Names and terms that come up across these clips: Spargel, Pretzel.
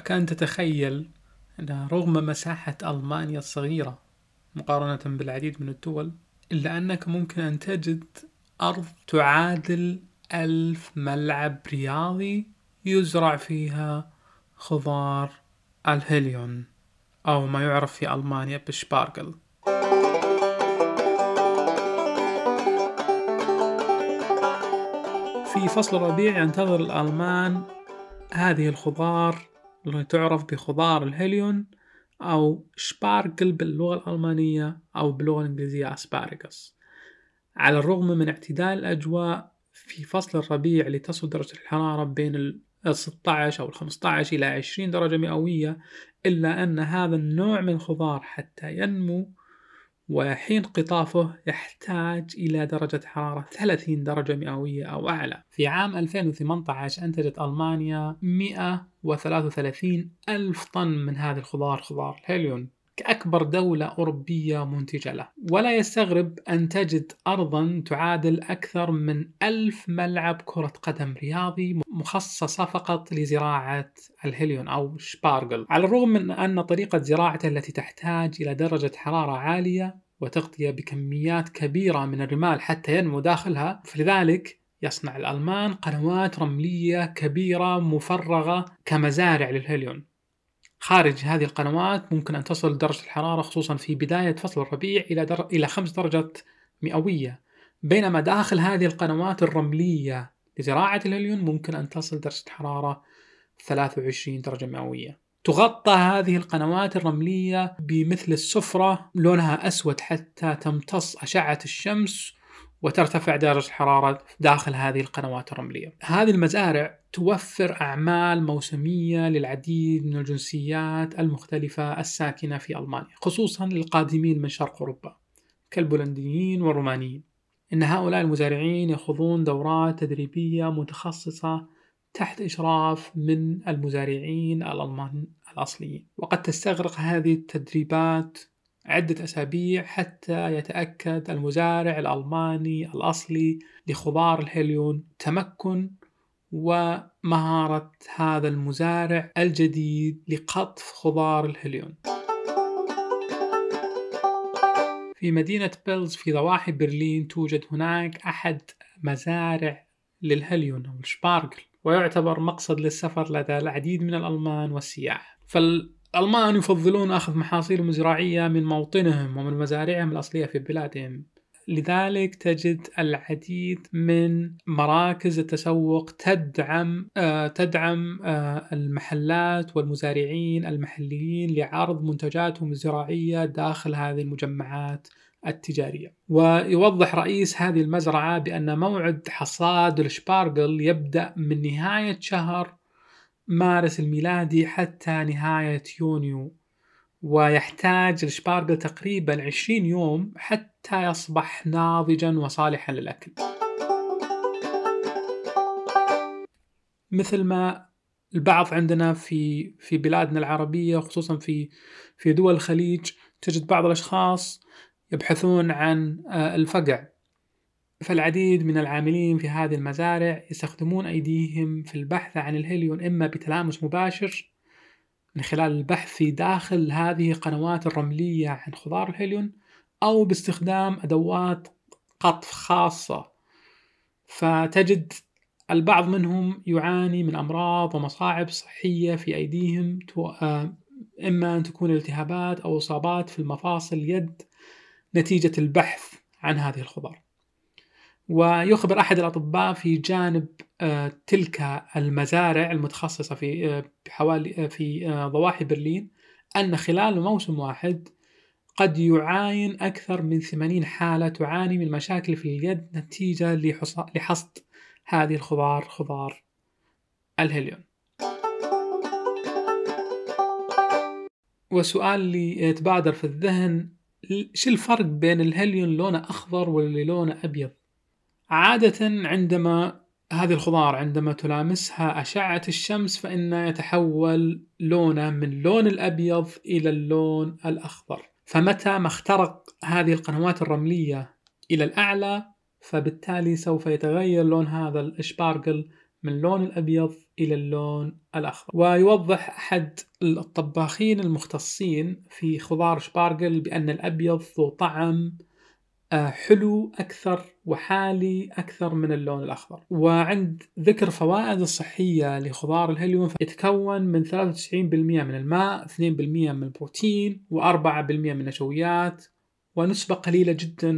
لك أن تتخيل أنها رغم مساحة ألمانيا الصغيرة مقارنة بالعديد من الدول، إلا أنك ممكن أن تجد أرض تعادل 1000 ملعب رياضي يزرع فيها خضار الهيليون أو ما يعرف في ألمانيا بالشبارغل. في فصل الربيع ينتظر الألمان هذه الخضار اللي تعرف بخضار الهيليون أو شبارغل باللغة الألمانية أو باللغة الإنجليزية أسباراغس. على الرغم من اعتدال الأجواء في فصل الربيع اللي تصل درجة الحرارة بين 16 أو 15 إلى 20 درجة مئوية، إلا أن هذا النوع من الخضار حتى ينمو وحين قطافه يحتاج إلى درجة حرارة 30 درجة مئوية أو أعلى. في عام 2018 أنتجت ألمانيا 133 ألف طن من هذا الخضار، خضار الهيليون، كأكبر دولة أوروبية منتجة له. ولا يستغرب أن تجد أرضا تعادل أكثر من 1000 ملعب كرة قدم رياضي مخصصة فقط لزراعة الهيليون أو شبارغل، على الرغم من أن طريقة زراعته التي تحتاج إلى درجة حرارة عالية وتغطية بكميات كبيرة من الرمال حتى ينمو داخلها. فلذلك يصنع الألمان قنوات رملية كبيرة مفرغة كمزارع للهيليون. خارج هذه القنوات ممكن أن تصل درجة الحرارة خصوصا في بداية فصل الربيع إلى 5 درجات مئوية، بينما داخل هذه القنوات الرملية لزراعة الهيليون ممكن أن تصل درجة الحرارة 23 درجة مئوية. تغطى هذه القنوات الرملية بمثل السفرة لونها أسود حتى تمتص أشعة الشمس وترتفع درجة الحرارة داخل هذه القنوات الرملية. هذه المزارع توفر أعمال موسمية للعديد من الجنسيات المختلفة الساكنة في ألمانيا، خصوصا للقادمين من شرق أوروبا كالبولنديين والرومانيين. إن هؤلاء المزارعين يخوضون دورات تدريبية متخصصة تحت إشراف من المزارعين الألمان الأصليين، وقد تستغرق هذه التدريبات عدة أسابيع حتى يتأكد المزارع الألماني الأصلي لخضار الهيليون تمكن ومهارة هذا المزارع الجديد لقطف خضار الهيليون. في مدينة بيلز في ضواحي برلين توجد هناك أحد مزارع للهيليون أو الشبارغل، ويعتبر مقصد للسفر لدى العديد من الألمان والسياح. الألمان يفضلون أخذ محاصيلهم الزراعية من موطنهم ومن مزارعهم الأصلية في بلادهم، لذلك تجد العديد من مراكز التسوق تدعم المحلات والمزارعين المحليين لعرض منتجاتهم الزراعية داخل هذه المجمعات التجارية. ويوضح رئيس هذه المزرعة بأن موعد حصاد الشبارغل يبدأ من نهاية شهر مارس الميلادي حتى نهاية يونيو، ويحتاج الشبارغل تقريبا 20 يوم حتى يصبح ناضجا وصالحا للأكل. مثل ما البعض عندنا في بلادنا العربية، خصوصا في دول الخليج، تجد بعض الأشخاص يبحثون عن الفقع، فالعديد من العاملين في هذه المزارع يستخدمون أيديهم في البحث عن الهيليون، إما بتلامس مباشر من خلال البحث في داخل هذه القنوات الرملية عن خضار الهيليون، أو باستخدام أدوات قطف خاصة. فتجد البعض منهم يعاني من أمراض ومصاعب صحية في أيديهم، إما أن تكون التهابات أو إصابات في المفاصل اليد نتيجة البحث عن هذه الخضار. ويخبر أحد الأطباء في جانب تلك المزارع المتخصصة في ضواحي برلين أن خلال موسم واحد قد يعاين أكثر من 80 حالة تعاني من مشاكل في اليد نتيجة لحصد هذه الخضار، خضار الهيليون. والسؤال اللي يتبادر في الذهن، شو الفرق بين الهيليون لونه أخضر واللي لونه أبيض؟ عادة عندما هذه الخضار تلامسها أشعة الشمس فإنه يتحول لونه من لون الأبيض إلى اللون الأخضر. فمتى ما اخترق هذه القنوات الرملية إلى الأعلى فبالتالي سوف يتغير لون هذا الشبارغل من اللون الأبيض إلى اللون الأخضر. ويوضح أحد الطباخين المختصين في خضار شبارجل بأن الأبيض ذو طعم حلو أكثر وحالي أكثر من اللون الأخضر. وعند ذكر فوائد الصحية لخضار الهيليوم، يتكون من 93% من الماء، 2% من البروتين، و4% من النشويات، ونسبة قليلة جدا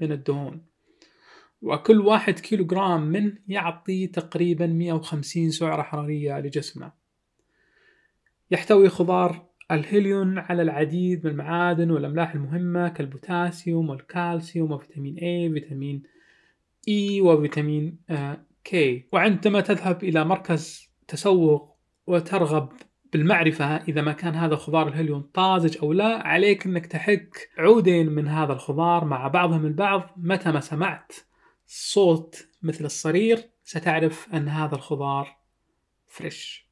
من الدهون. وكل 1 كيلوغرام منه يعطي تقريبا 150 سعرة حرارية لجسمنا. يحتوي خضار الهيليوم على العديد من المعادن والأملاح المهمة كالبوتاسيوم والكالسيوم وفيتامين A، فيتامين E، وفيتامين K. وعندما تذهب إلى مركز تسوق وترغب بالمعرفة إذا ما كان هذا خضار الهيليوم طازج أو لا، عليك أنك تحك عودين من هذا الخضار مع بعضهم البعض. متى ما سمعت صوت مثل الصرير ستعرف أن هذا الخضار فريش.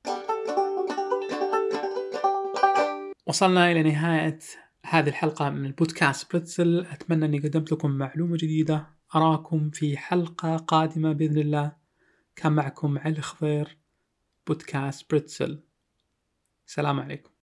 وصلنا إلى نهاية هذه الحلقة من البودكاست بريتزل. أتمنى أني قدمت لكم معلومة جديدة. أراكم في حلقة قادمة بإذن الله. كان معكم علي خضير، بودكاست بريتزل. السلام عليكم.